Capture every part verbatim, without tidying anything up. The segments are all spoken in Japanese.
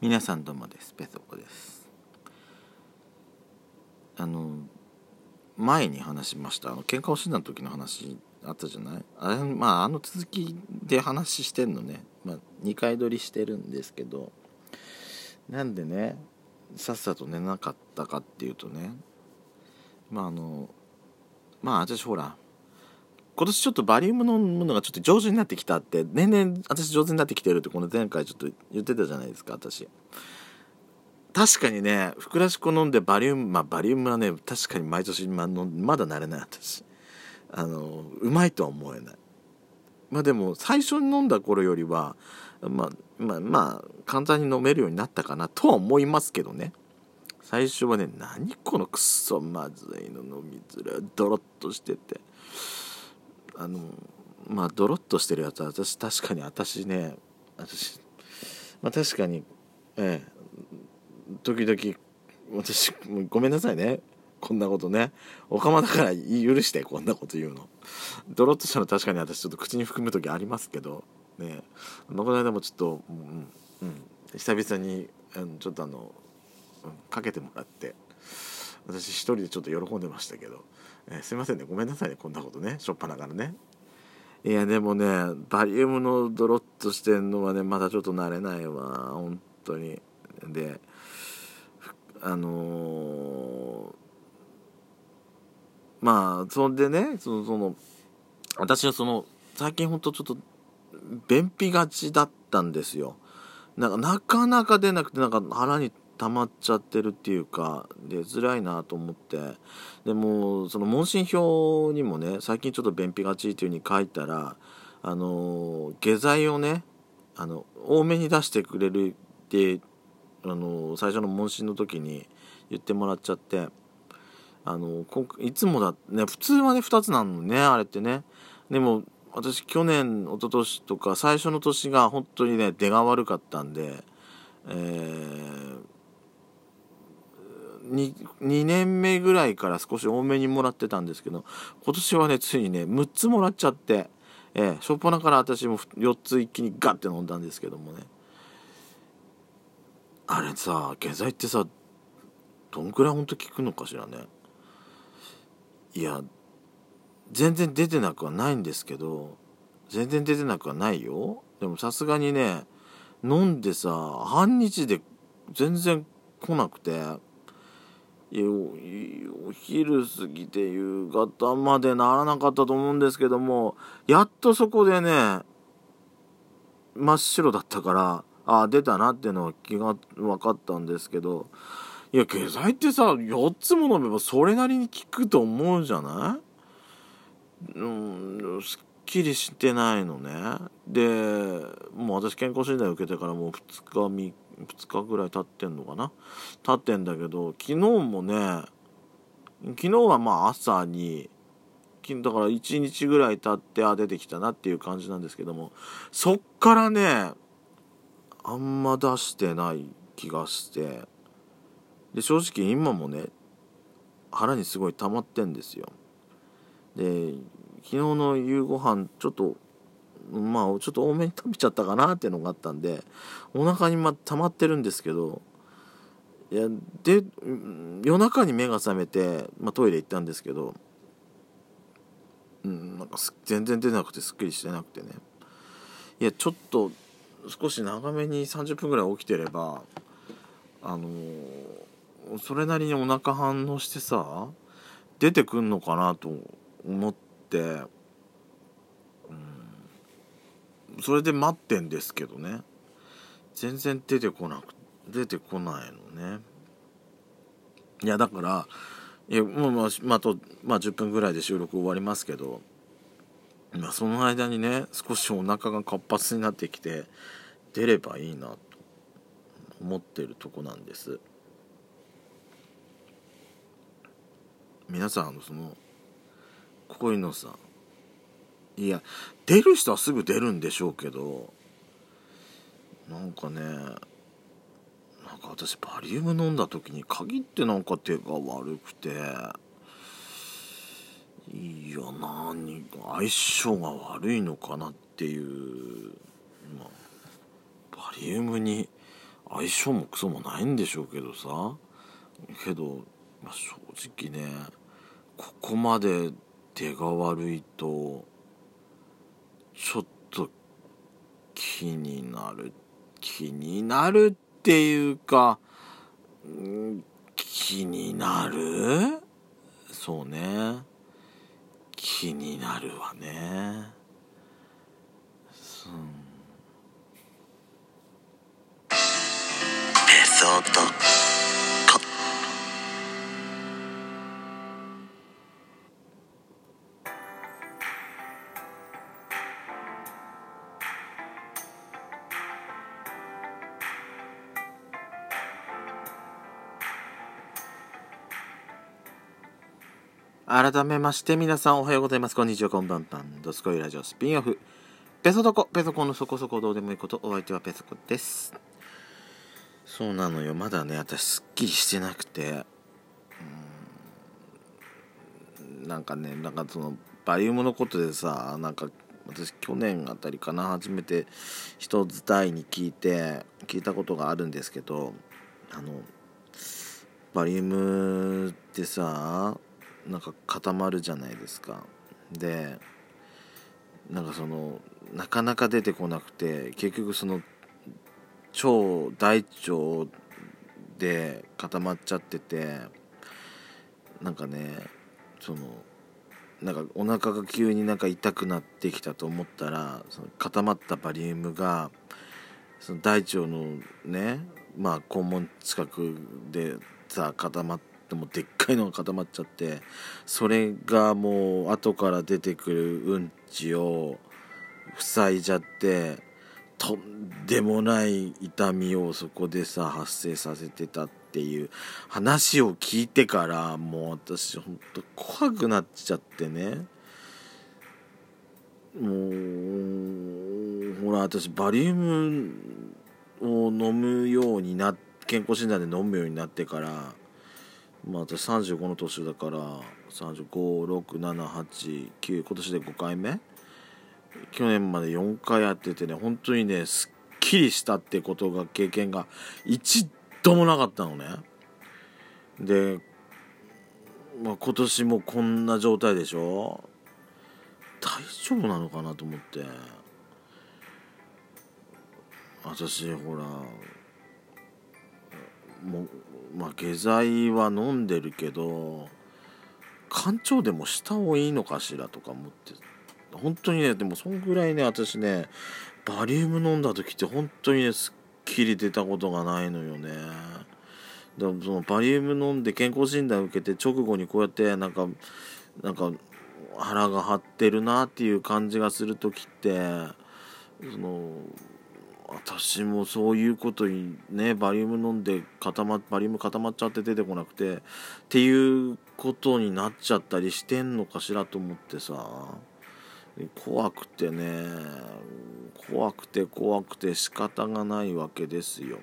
皆さんどうもです。ペソコです。あの前に話しましたあの喧嘩をしてた時の話あったじゃない。あれ、まあ、あの続きで話してんのね、まあ、にかい撮りしてるんですけど、なんでねさっさと寝なかったかっていうとね、まああのまあ私ほら今年ちょっとバリウムのものがちょっと上手になってきたって、年々私上手になってきてるってこの前回ちょっと言ってたじゃないですか。私確かにねふくらし粉飲んでバリウム、まあバリウムはね確かに毎年まだ慣れない。私あのうまいとは思えない。まあでも最初に飲んだ頃よりはまあまあまあ簡単に飲めるようになったかなとは思いますけどね。最初はね何このクソまずいの飲みづらいドロッとしてて、あのまあドロッとしてるやつは私確かに私ね私まあ確かにええ時々私ごめんなさいねこんなことね、おかまだから許してこんなこと言うの。ドロッとしたの確かに私ちょっと口に含む時ありますけどね、まあ、この間もちょっと、うんうん、久々にあのちょっとあのかけてもらって私一人でちょっと喜んでましたけど、えー、すいませんねごめんなさいねこんなことねしょっぱなからね。いやでもねバリウムのドロッとしてんのはねまだちょっと慣れないわ本当に。であのー、まあそんでねそのその私はその最近ほんとちょっと便秘がちだったんですよ。なんかなかなか出なくてなんか腹に溜まっちゃってるっていうか出づらいなと思って、でもその問診票にもね最近ちょっと便秘がちっていう風に書いたらあのー、下剤をねあの多めに出してくれるってあの最初の問診の時に言ってもらっちゃって、あのいつもだね普通はねふたつなのねあれってね。でも私去年一昨年とか最初の年が本当にね出が悪かったんで、えー、ににねんめぐらいから少し多めにもらってたんですけど、今年はねついにねむっつもらっちゃって、えー、しょっぱなから私もよっつ一気にガッて飲んだんですけどもね。あれさ下剤ってさどんくらいほんと効くのかしらね。いや全然出てなくはないんですけど全然出てなくはないよ。でもさすがにね飲んでさ半日で全然来なくて、いや お, お昼過ぎて夕方までならなかったと思うんですけども、やっとそこでね真っ白だったからあ出たなっていうのは気が分かったんですけど、いや下剤ってさよっつも飲めばそれなりに効くと思うじゃない。うんすっきりしてないのね。でもう私健康診断受けてからもうふつかふつかぐらい経ってんのかな経ってんだけど、昨日もね昨日はまあ朝にだからいちにちぐらい経ってあ出てきたなっていう感じなんですけども、そっからねあんま出してない気がして、で正直今もね腹にすごい溜まってんですよ。で昨日の夕ご飯ちょっとまあちょっと多めに食べちゃったかなっていうのがあったんでお腹にま溜まってるんですけど、いやで夜中に目が覚めて、まあ、トイレ行ったんですけど、うん、なんか全然出なくてすっきりしてなくてね、いやちょっと少し長めにさんじゅっぷんぐらい起きてればあのー、それなりにお腹反応してさ出てくんのかなと思って、うん、それで待ってんですけどね全然出てこなく出てこないのね。いやだからいやもう、まあまあとまあ、じゅっぷんぐらいで収録終わりますけど、まあ、その間にね少しお腹が活発になってきて出ればいいなと思ってるとこなんです。皆さんあのそのこういうのさいや出る人はすぐ出るんでしょうけど、なんかねなんか私バリウム飲んだ時に限ってなんか手が悪くて、いや何相性が悪いのかなっていう、まあ、バリウムに相性もクソもないんでしょうけどさ、けど、まあ、正直ね、ここまで手が悪いとちょっと気になる気になるっていうか、ん気になるそうね、気になるわね。うん相当改めまして皆さんおはようございます、こんにちは、こんばんは。どすこいラジオスピンオフペソドコペソコのそこそこどうでもいいこと、お相手はペソコです。そうなのよ、まだね、私すっきりしてなくて、うーんなんかね、なんかそのバリウムのことでさ、なんか私去年あたりかな、初めて人伝いに聞いて聞いたことがあるんですけど、あのバリウムってさ、なんか固まるじゃないですか。で、なんかそのなかなか出てこなくて、結局その腸大腸で固まっちゃってて、なんかね、そのなんかお腹が急になんか痛くなってきたと思ったら、その固まったバリウムがその大腸のね、まあ肛門近くでさ固まってもでっかいのが固まっちゃって、それがもう後から出てくるうんちを塞いじゃって、とんでもない痛みをそこでさ発生させてたっていう話を聞いてから、もう私ほんと怖くなっちゃってね、もうほら私バリウムを飲むようにな健康診断で飲むようになってから、まあ私さんじゅうごの年だからさんじゅうご、ろく、なな、はち、きゅう、今年でごかいめ、去年までよんかいやっててね、本当にねすっきりしたってことが経験が一度もなかったのね。で、まあ、今年もこんな状態でしょ、大丈夫なのかなと思って。私ほらもう、まあ、下剤は飲んでるけど肝腸でもした方がいいのかしらとか思って、本当にね、でもそんぐらいね、私ねバリウム飲んだ時って本当にねすっきり出たことがないのよね。でもそのバリウム飲んで健康診断受けて直後にこうやってなんかなんか腹が張ってるなっていう感じがする時って、その私もそういうことにね、バリウム飲んで固まバリウム固まっちゃって出てこなくてっていうことになっちゃったりしてんのかしらと思ってさ、怖くてね、怖くて怖くて仕方がないわけですよ。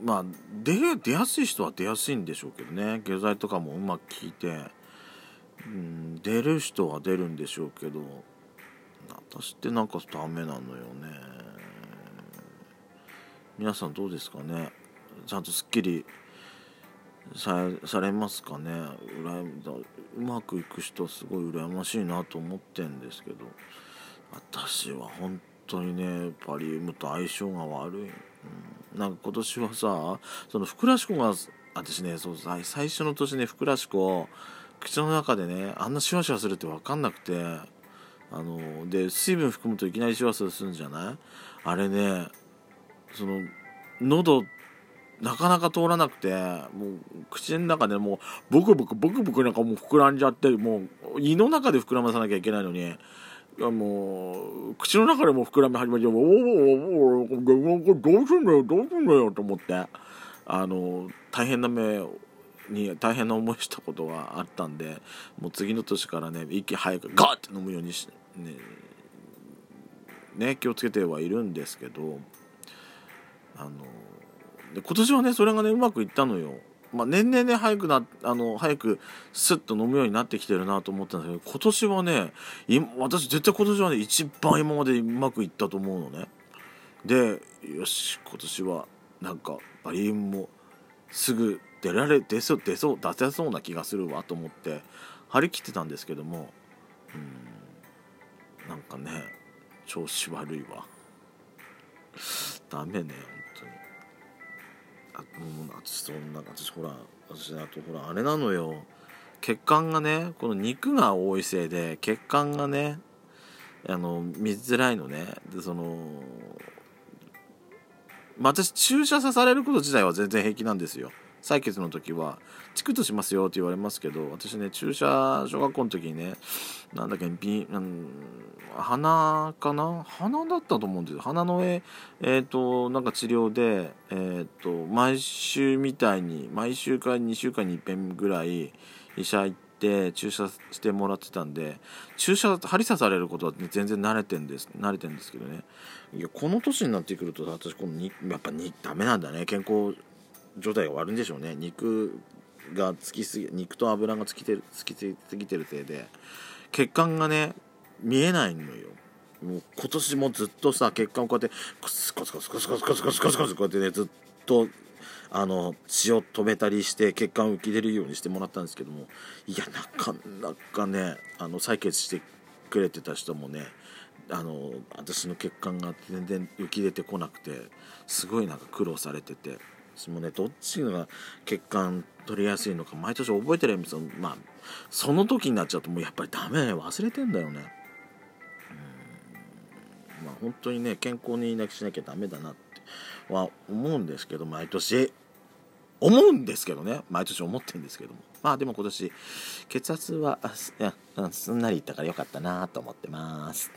うん、まあ 出, 出やすい人は出やすいんでしょうけどね、下剤とかもうまく効いて、うん、出る人は出るんでしょうけど、私ってなんかダメなのよね。皆さんどうですかね、ちゃんとすっきりさ, されますかね。うらうまくいく人すごい羨ましいなと思ってんですけど、私は本当にねバリウムと相性が悪い、うん、なんか今年はさ、そのふくらしこが私ね、そう最初の年ね、ふくらしこ口の中でねあんなシュワシュワするって分かんなくて、あので水分含むといきなりシュワシュワするんじゃない、あれね、その喉なかなか通らなくて、もう口の中でもうボクボクボクボクなんかもう膨らんじゃって、もう胃の中で膨らまさなきゃいけないのに、もう口の中でも膨らみ始めて、おーおーおーどうすんのよどうすんのよと思って、あの大変な目に大変な思いしたことがあったんで、もう次の年からね息早くガーって飲むようにし、ねね、気をつけてはいるんですけど、あので今年はねそれがねうまくいったのよ。まあ、年々ね早くなあの早くスッと飲むようになってきてるなと思ったんですけど、今年はね今私絶対今年はね一番今までうまくいったと思うのね。でよし今年はなんかバリウムもすぐ出られ出そう出そう出せそうな気がするわと思って張り切ってたんですけども、うんなんかね調子悪いわ。ダメね本当に。あもう私そんな私ほら私あとほらあれなのよ、血管がねこの肉が多いせいで血管がねあの見づらいのね。でそのまあ、私注射刺されること自体は全然平気なんですよ。採血の時はチクッとしますよって言われますけど、私ね注射小学校の時にねなんだっけビなん鼻かな鼻だったと思うんですよ。鼻のええー、となんか治療でえっ、ー、と毎週みたいに毎週かにしゅうかんにいっぺんぐらい医者行って注射してもらってたんで、注射針刺されることは、ね、全然慣れてんです慣れてんですけどね。いやこの年になってくると私このにやっぱにダメなんだね。健康状態が悪いんでしょうね。肉がつきすぎ肉と油がつきてるつきすぎてるせいで血管がね見えないのよ。もう今年もずっとさ血管をこうやってコツコツコツコツコツコツコツコツコツこうやってねずっとあの血を止めたりして血管を浮き出るようにしてもらったんですけども、いやなかなかねあの採血してくれてた人もねあの私の血管が全然浮き出てこなくてすごいなんか苦労されてて。私もねどっちが血管取りやすいのか毎年覚えてるんですよ。まあその時になっちゃうともうやっぱりダメ忘れてんだよね。うんまあ本当にね健康になきしなきゃダメだなっては思うんですけど毎年思うんですけどね毎年思ってるんですけども、まあでも今年血圧はあすんなりいったからよかったなと思ってます。